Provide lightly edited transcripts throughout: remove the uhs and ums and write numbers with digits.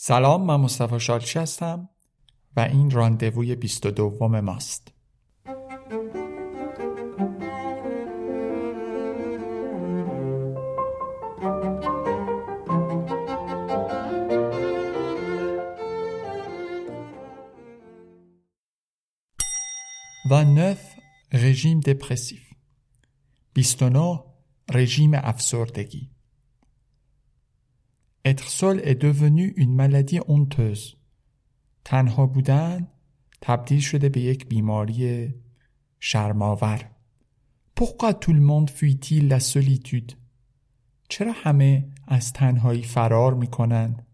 سلام، من مصطفی شالچه هستم و این راندووی 22 ماست. و 29 رژیم دپرسیف، 29 رژیم افسردگی. Être seul est devenu une maladie honteuse. تنها بودن تبدیل شده به یک بیماری شرم‌آور. Pourquoi tout le monde fuit-il la solitude? چرا همه از تنهایی فرار می‌کنند؟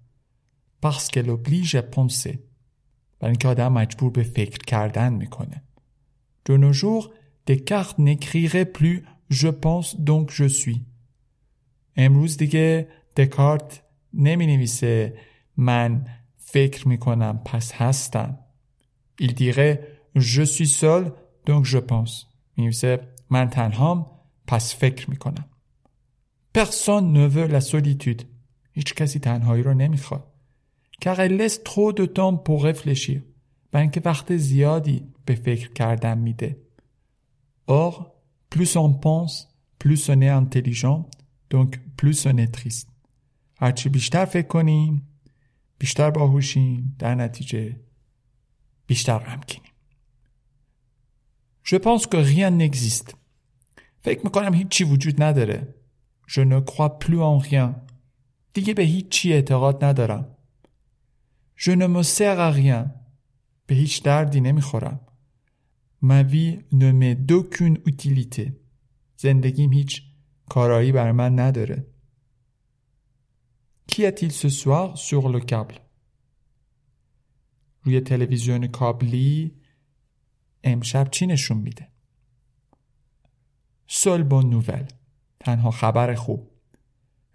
Parce que l'oblige à penser. برای اینکه آدم مجبور به فکر کردن می‌کنه. De nos jours, Descartes n'écrirait plus je pense donc je suis. امروز دیگه دکارت نمی‌نویسه من فکر می‌کنم پس هستم. Il dirait je suis seul donc je pense. می‌نویسه من تنهام پس فکر می‌کنم. Personne ne veut la solitude. هیچ کسی تنهایی رو نمی‌خواد. Car elle laisse trop de temps pour réfléchir. برای اینکه وقت زیادی به فکر کردن میده. Or plus on pense, plus on est intelligent, donc plus on est triste. هرچی بیشتر فکر کنیم بیشتر باهوشیم، در نتیجه بیشتر غمگینیم. Je pense que rien n'existe. فکر میکنم هیچی وجود نداره. Je ne crois plus en rien. دیگه به هیچی اعتقاد ندارم. Je ne me sers à rien. به هیچ دردی نمیخورم. Ma vie ne m'est d'aucune utilité. زندگیم هیچ کارایی بر من نداره. Qu'y a-t-il ce soir sur le câble? روی تلویزیون کابلی امشب چی نشون میده؟ Seule bonne nouvelle. تنها خبر خوب.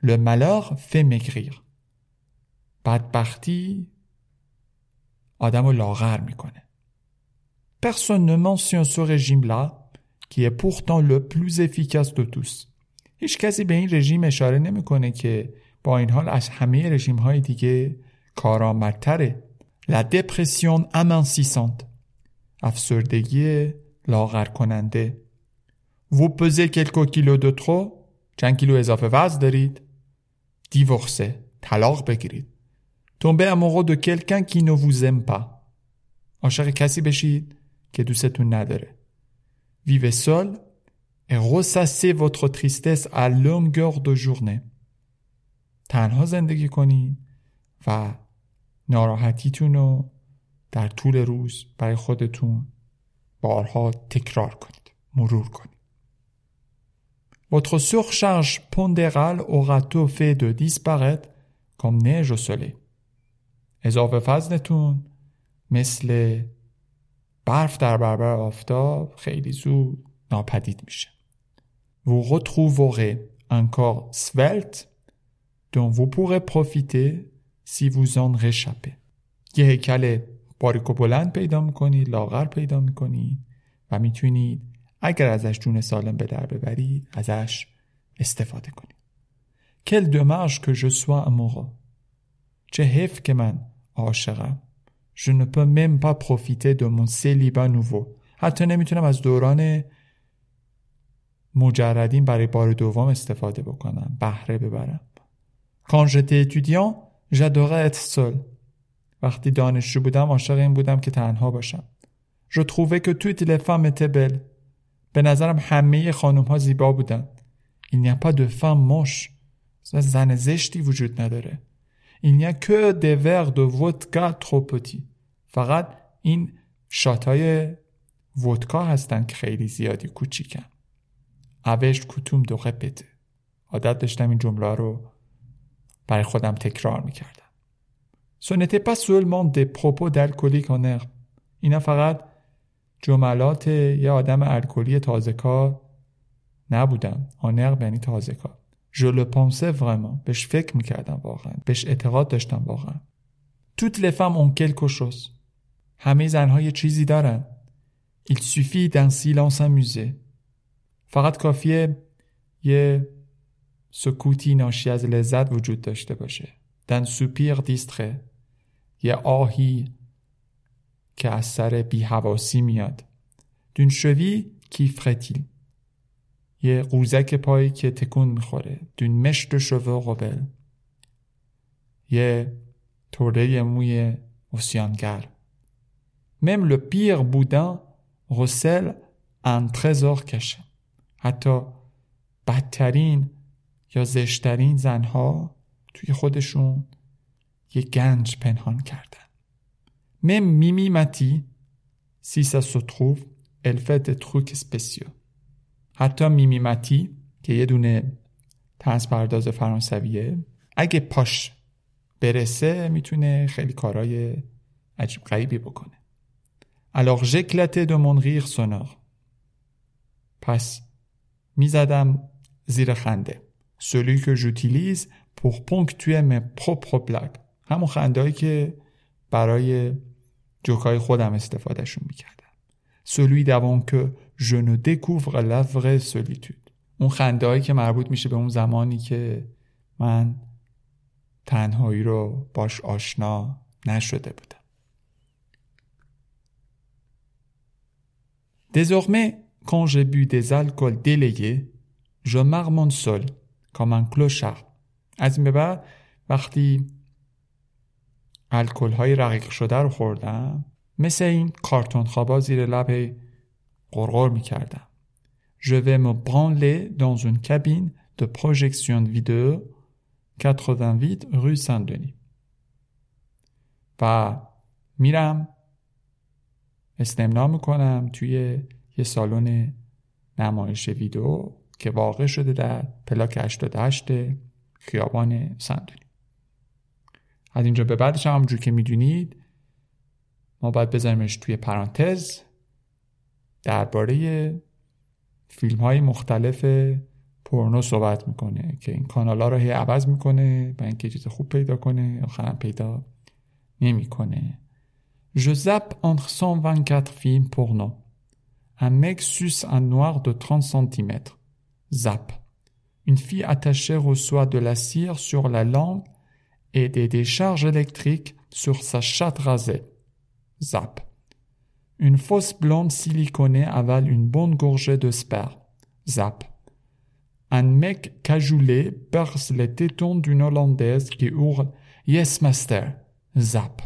Le malheur fait maigrir. بدبختی آدمو لاغر میکنه. Personne ne mentionne ce régime-là qui est pourtant le plus efficace de tous. هیچ کسی به این رژیم اشاره نمیکنه که با این حال از همه رژیم‌های دیگه کارآمدتره. La dépression amincissante. افسردگی لاغر کننده. Vous pesez quelques kilos de trop. چند کیلو اضافه وزن دارید. Divorcez. طلاق بگیرید. Tombez amoureux de quelqu'un qui ne vous aime pas. عاشق کسی بشید که دوستتون نداره. Vivez seul et ressassez votre tristesse à longueur de journée. تنها زندگی کنین و ناراحتیتون رو در طول روز برای خودتون بارها تکرار کنید، مرور کنید. Votre surcharge pondérale aura tout fait de disparaître comme neige au soleil. اضافه وزنتون مثل برف در برابر آفتاب خیلی زود ناپدید میشه. Vous retrouverez un corps svelte dont vous pourrez profiter si vous en réchappez. یه هیکل باریک و بلند پیدا میکنید، لاغر پیدا میکنید و میتونید اگر ازش جون سالم به در ببرید ازش استفاده کنید. Quel dommage que je sois amoureux. چه حیف که من عاشقم. Je ne peux même pas profiter de mon célibat nouveau. حتی نمیتونم از دوران مجردین برای بار دوم استفاده بکنم، بهره ببرم. Quand j'étais étudiant, j'adorais être seul. وقتی دانشجو بودم عاشق این بودم که تنها باشم. Je trouvais que toutes les femmes étaient belles. به نظرم همه خانم‌ها زیبا بودن. Il n'y a pas de femme moche. زن زشتی وجود نداره. Il n'y a que des verres de vodka trop petits. فقط این شات‌های ودکا هستن که خیلی زیادی کوچیکن. Avec coutume de répéter. عادت داشتم این جمله رو برای خودم تکرار میکردم. Ce n'était pas seulement des propos d'alcoolique en herbe. اینا فقط جملات یه آدم الکلی تازه کار نبودن. en herbe یعنی تازه کار. Je le pensais vraiment. بهش فکر میکردم واقعا. بهش اعتقاد داشتم واقعا. Toutes les femmes ont quelque chose. همه زنها یه چیزی دارن. Il suffit d'un silence amusé. فقط کافیه یه سکوتی ناشی از لذت وجود داشته باشه. دن سوپیر دیستره. یه آهی که از سر بی‌حواسی میاد. دون شوی کیفرتی، یه قوزک پایی که تکون میخوره. دون مشت شو قبل، یه توره موی اوسیانگر. Même le pire boudin recèle un trésor caché. حتی بدترین یا زشترین زنها توی خودشون یه گنج پنهان کردن. Même Mimi Mati, si ça se trouve, elle fait des trucs spéciaux. حتی Mimi Mati که یه دونه طنزپرداز فرانسویه، اگه پاش برسه میتونه خیلی کارهای عجیب غریبی بکنه. Alors j'éclatais de mon rire sonore. پس میزدم زیر خنده. Celui que j'utilise pour ponctuer mes propres blagues. همون خنده‌ای که برای جوکای خودم استفادهشون میکردم. Celui d'avant que je ne découvre la vraie solitude. اون خنده‌ای که مربوط میشه به اون زمانی که من تنهایی رو باش آشنا نشده بودم. Désormais, quand j'ai bu des alcools délayés, je marmonne seul, comme un clochard. از این بعد وقتی الکل های رقیق شده رو خوردم، مثل این کارتون خوابا زیر لب غرغر می کردم. Je vais me branler dans une cabine de projection vidéo 88 rue Saint-Denis. و میرم استمنا میکنم توی یه سالن نمایش ویدیو که واقع شده در پلاک 88 خیابان سندونی. از اینجا به بعدش هم همونجور که میدونید ما باید بذاریمش توی پرانتز. درباره فیلم های مختلف پورنو صحبت میکنه که این کانال ها رو هی عوض میکنه و اینکه چیز خوب پیدا کنه آخرم پیدا نمیکنه. Je zappe entre 124 films porno. Un mec suce un noir de 30 cm. Zappe. Une fille attachée reçoit de la cire sur la langue et des décharges électriques sur sa chatte rasée. Zappe. Une fausse blonde siliconée avale une bonne gorgée de sperme. Zappe. Un mec cajoulé perce les tétons d'une Hollandaise qui hurle « Yes, master !» Zappe.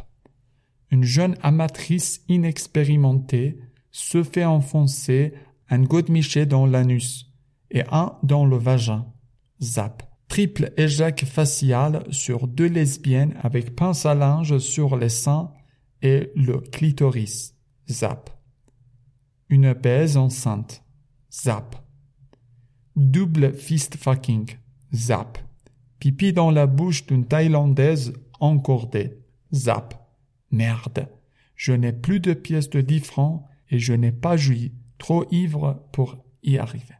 Une jeune amatrice inexpérimentée se fait enfoncer un godemichet dans l'anus et un dans le vagin. Zap. Triple éjac facial sur deux lesbiennes avec pince à linge sur les seins et le clitoris. Zap. Une baise enceinte. Zap. Double fist fucking. Zap. Pipi dans la bouche d'une Thaïlandaise encordée. Zap. Merde, je n'ai plus de pièces de 10 francs et je n'ai pas joui. Trop ivre pour y arriver.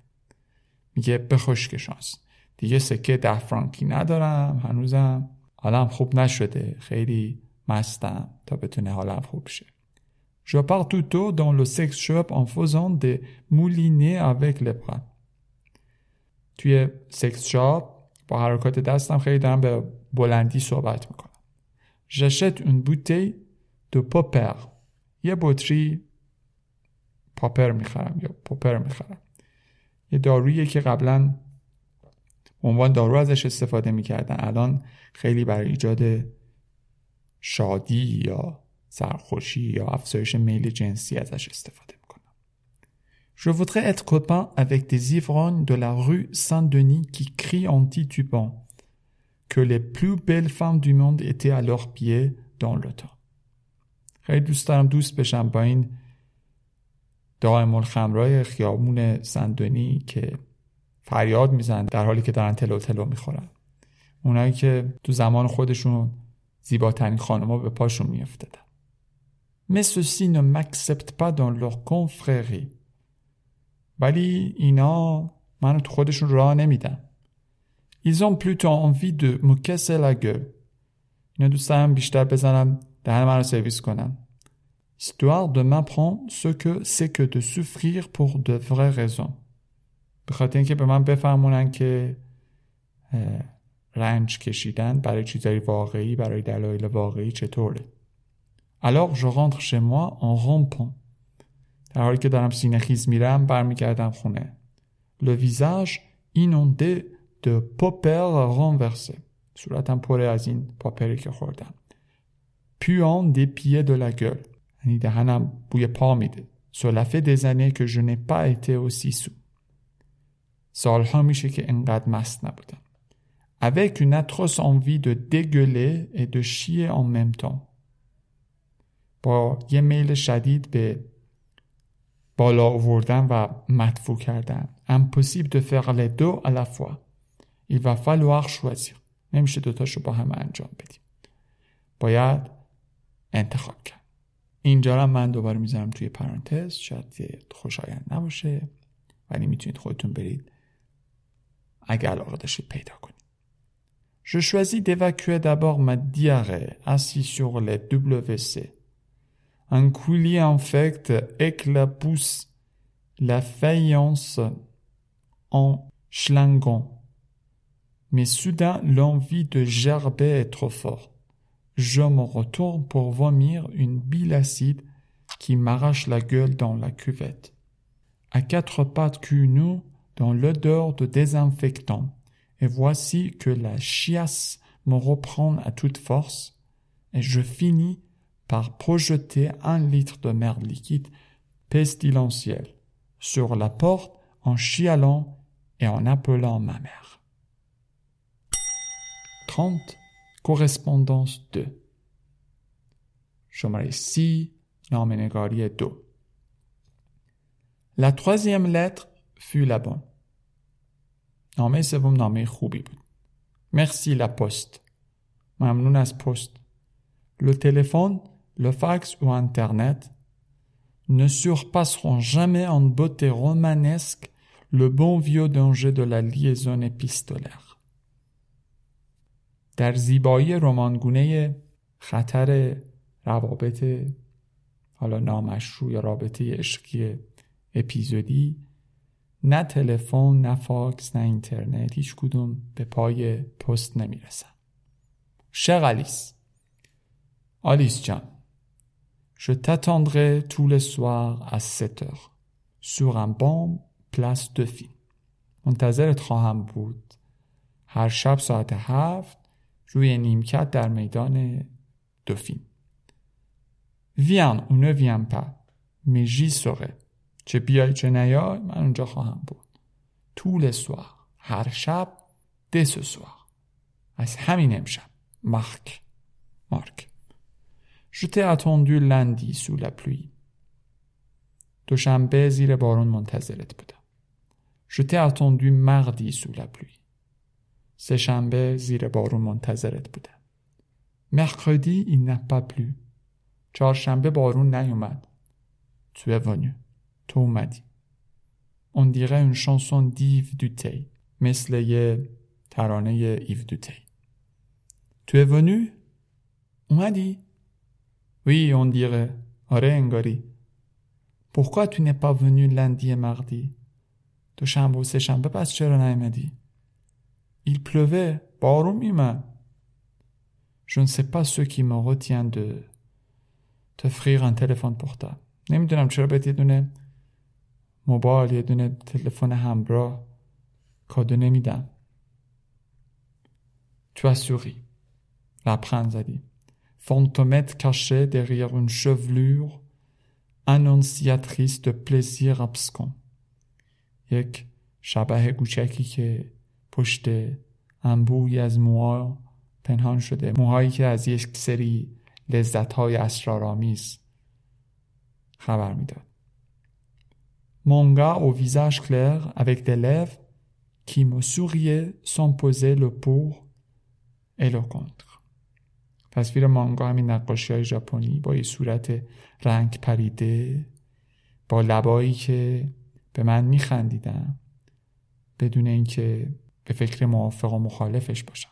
میگه به خشک شانس. دیگه سکه 10 فرانکی ندارم. هنوزم حالم خوب نشده. خیلی مستم تا بتونه حالم خوب شه. Je pars tout tôt dans le sex shop en faisant des moulinets avec les bras. توی سکس شاپ با حرکات دستم خیلی دارم به بلندی صحبت میکنم. J'achète une bouteille de popper. یه بطری پاپر میخرم یا پوپر میخرم. یه دارویی که قبلا عنوان دارو ازش استفاده میکردن، الان خیلی برای ایجاد شادی یا سرخوشی یا افزایش میل جنسی ازش استفاده میکنم. Je voudrais être copain avec des ivrognes de la rue Saint-Denis qui crient en titubant que les plus belles femmes du monde étaient à leurs pieds dans le temps. خیلی دوست دارم دوست بشم با این دائم الخمرای خیابون سندونی که فریاد میزن در حالی که دارن تلو تلو میخورن. اونایی که تو زمان خودشون زیباترین خانما به پاشون میافتادن. Mais ceci ne m'accepte pas dans leur confrérie. ولی اینا منو تو خودشون راه نمیدن. Ils ont plutôt envie de me casser la gueule. اینا دوست دارم بیشتر بزنم دهن من رو سرویس کنم. Histoire de m'apprendre ce que c'est que de souffrir pour de vraies raisons. به خاطر اینکه به من بفهمونن که رنج کشیدن برای چیزای واقعی، برای دلایل واقعی چطوره. Alors je rentre chez moi en rampant. در حالی که دارم سینه خیز میرم برمیگردم خونه. Le visage inondé de poppers renversés. صورتم پره از این پاپری که خوردم. Puant des pieds de la gueule. یعنی دهنم بوی پا میده. Cela fait des années que je n'ai pas été aussi sous. سالها میشه که انقدر مست نبودم. Avec une atroce envie de dégueuler et de chier en même temps. با یه میل شدید به بالا آوردن و مدفوع کردن. Impossible de faire les deux à la fois. Il va falloir choisir. نمیشه دوتاشو با هم انجام بدیم. باید انتخاب کرد. اینجا را من دوباره میذارم توی پرانتز. شاید خوشایند نباشه. ولی میتونید خودتون برید. اگه علاقه داشتید پیدا کنید. Je choisis d'évacuer d'abord ma diarrhée assis sur les WC. Un coulis infect éclabousse la faïence en schlinguant. Mais soudain, l'envie de gerber est trop forte. Je me retourne pour vomir une bile acide qui m'arrache la gueule dans la cuvette. À quatre pattes cul nu dans l'odeur de désinfectant. Et voici que la chiasse me reprend à toute force et je finis par projeter 1 litre de merde liquide pestilentielle sur la porte en chialant et en appelant ma mère. 30. Correspondance 2. Chomare si, namenegari 2. La troisième lettre fut la bonne. نامه سوم نامه خوبی بود. مرسی لا پست. ممنون از پست. Le téléphone, le fax ou internet ne surpasseront jamais en beauté romanesque le bon vieux danger de la liaison épistolaire. در زیبایی رمانگونه خطر روابط حالا نامشروع یا رابطه عشقی اپیزودی نه تلفن، نه فاکس، نه اینترنت هیچ کدوم به پای پست نمیرسن. شق آلیس. آلیس جان. Je t'attendrai tous les soirs à 7 heures sur un banc place de fille. منتظرت خواهم بود. هر شب ساعت 7 روی نیمکت در میدان دوفین. Viens ou ne viens pas, mais j'y serai. چه بیای چه نیای من اونجا خواهم بود. طول سوار هر شب دس سوار از همین امشب مارک مارک. Je t'ai attendu lundi sous la pluie. دوشنبه زیر بارون منتظرت بودم. Je t'ai attendu mardi sous la pluie. سه شنبه زیر بارون منتظرت بودم. Mercredi il n'a pas plu. چهارشنبه بارون نیومد. Tu es venu. تو اومدی. On dirait une chanson d'Yves Duteil. مثل یه ترانه ی ایو دوتی. Tu es venu? اومدی؟ Oui, on dirait. آره انگاری. Pourquoi tu n'es pas venu lundi et mardi? دوشنبه و سه شنبه پس چرا نیومدی؟ Il pleuvait. بارون میومد. Je ne sais pas ce qui me retient de t'offrir un téléphone portable. نمیدونم چرا بهت یه دونه موبایل یه دونه تلفن همراه کادو نمیدم. Tu as souri. لبخند زدی. Fantomètre caché derrière une chevelure annonciatrice de plaisir abscons. یک شبح گوچکی که پشت انبویی از موها پنهان شده. موهایی که از یک سری لذت‌های اسرارآمیز خبر میداد. Mon gars au visage clair avec des lèvres qui me souriaient sans poser le pour et le contre. تصویر مانگا همین نقاشی‌های ژاپنی با یه صورت رنگ پریده با لبایی که به من میخندیدن بدون اینکه به فکر موافق و مخالفش باشم.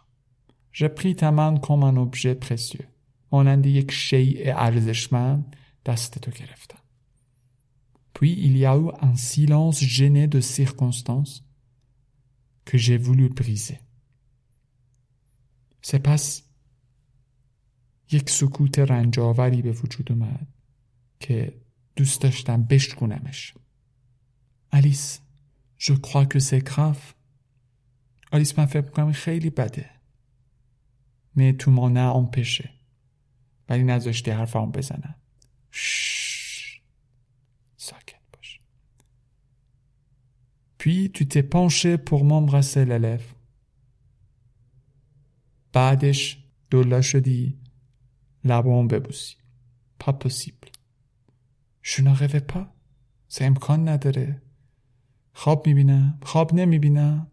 Je pris ta main comme un objet précieux. مانند یک شیء ارزشمند دست تو گرفتم. Puis il y a eu un silence gêné de circonstances que j'ai voulu briser. سپس یک سکوت رنجاوری به وجود اومد که دوست داشتم بشکونمش. آلیس، je crois que c'est grave. آلیس، من فکر می‌کنم خیلی بده. mais tu m'en as empêché. ولی نذاشتی حرفمو بزنم. ساکت باش. puis tu t'es penché pour m'embrasser la lèvre. بعدش دولا شدی لبام ببوسی. pas possible. je ne rêve pas. ça امکان نداره. خواب میبینم، خواب نمیبینم.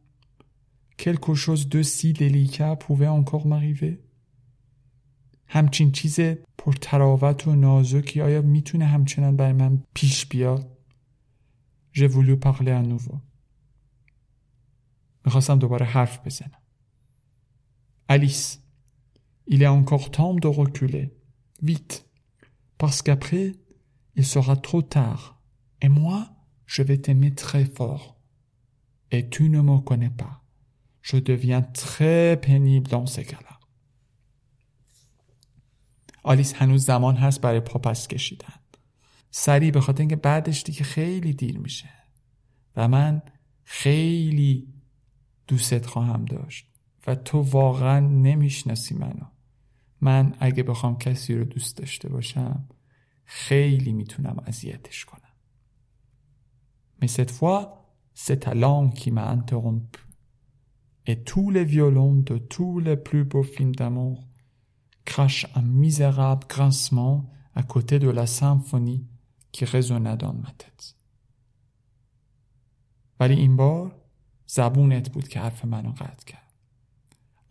quelque chose de si délicat pouvait encore m'arriver. همچین چیز پرتراوت و نازکی آیا میتونه همچنان برای من پیش بیاد؟ je voulais parler à nouveau. میخواستم دوباره حرف بزنم. Alice, il est encore temps de reculer. Vite, parce qu'après, il sera trop tard. Et moi, je vais t'aimer très fort. Et tu ne me connais pas. Je deviens très pénible dans ces cas-là. آلیس، هنوز زمان هست برای پاپس کشیدن. سریع، به خاطر اینکه بعدش دیگه خیلی دیر میشه. و من خیلی دوست خواهم داشت. و تو واقعا نمیشناسی منو. من اگه بخوام کسی رو دوست داشته باشم خیلی میتونم اذیتش کنم. Mais cette fois, c'est ta langue qui m'a interrompu. Et tous les violons de tous les plus beaux films d'amour crachent un misérable grincement à côté de la symphonie qui résonna dans ma tête. ولی این بار زبونت بود که حرف منو قطع کرد.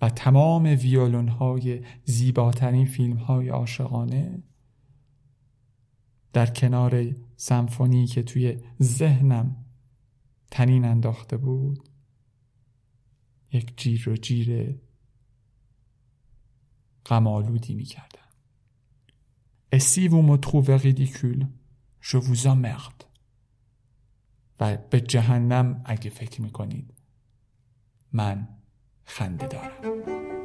و تمام ویولون های زیباترین فیلم های عاشقانه در کنار سمفونی که توی ذهنم تنین انداخته بود یک جیر و جیر غم‌آلودی می کردن. Et si vous me trouvez ridicule, je vous emmerde. و به جهنم اگه فکر می کنید من خنده دارم.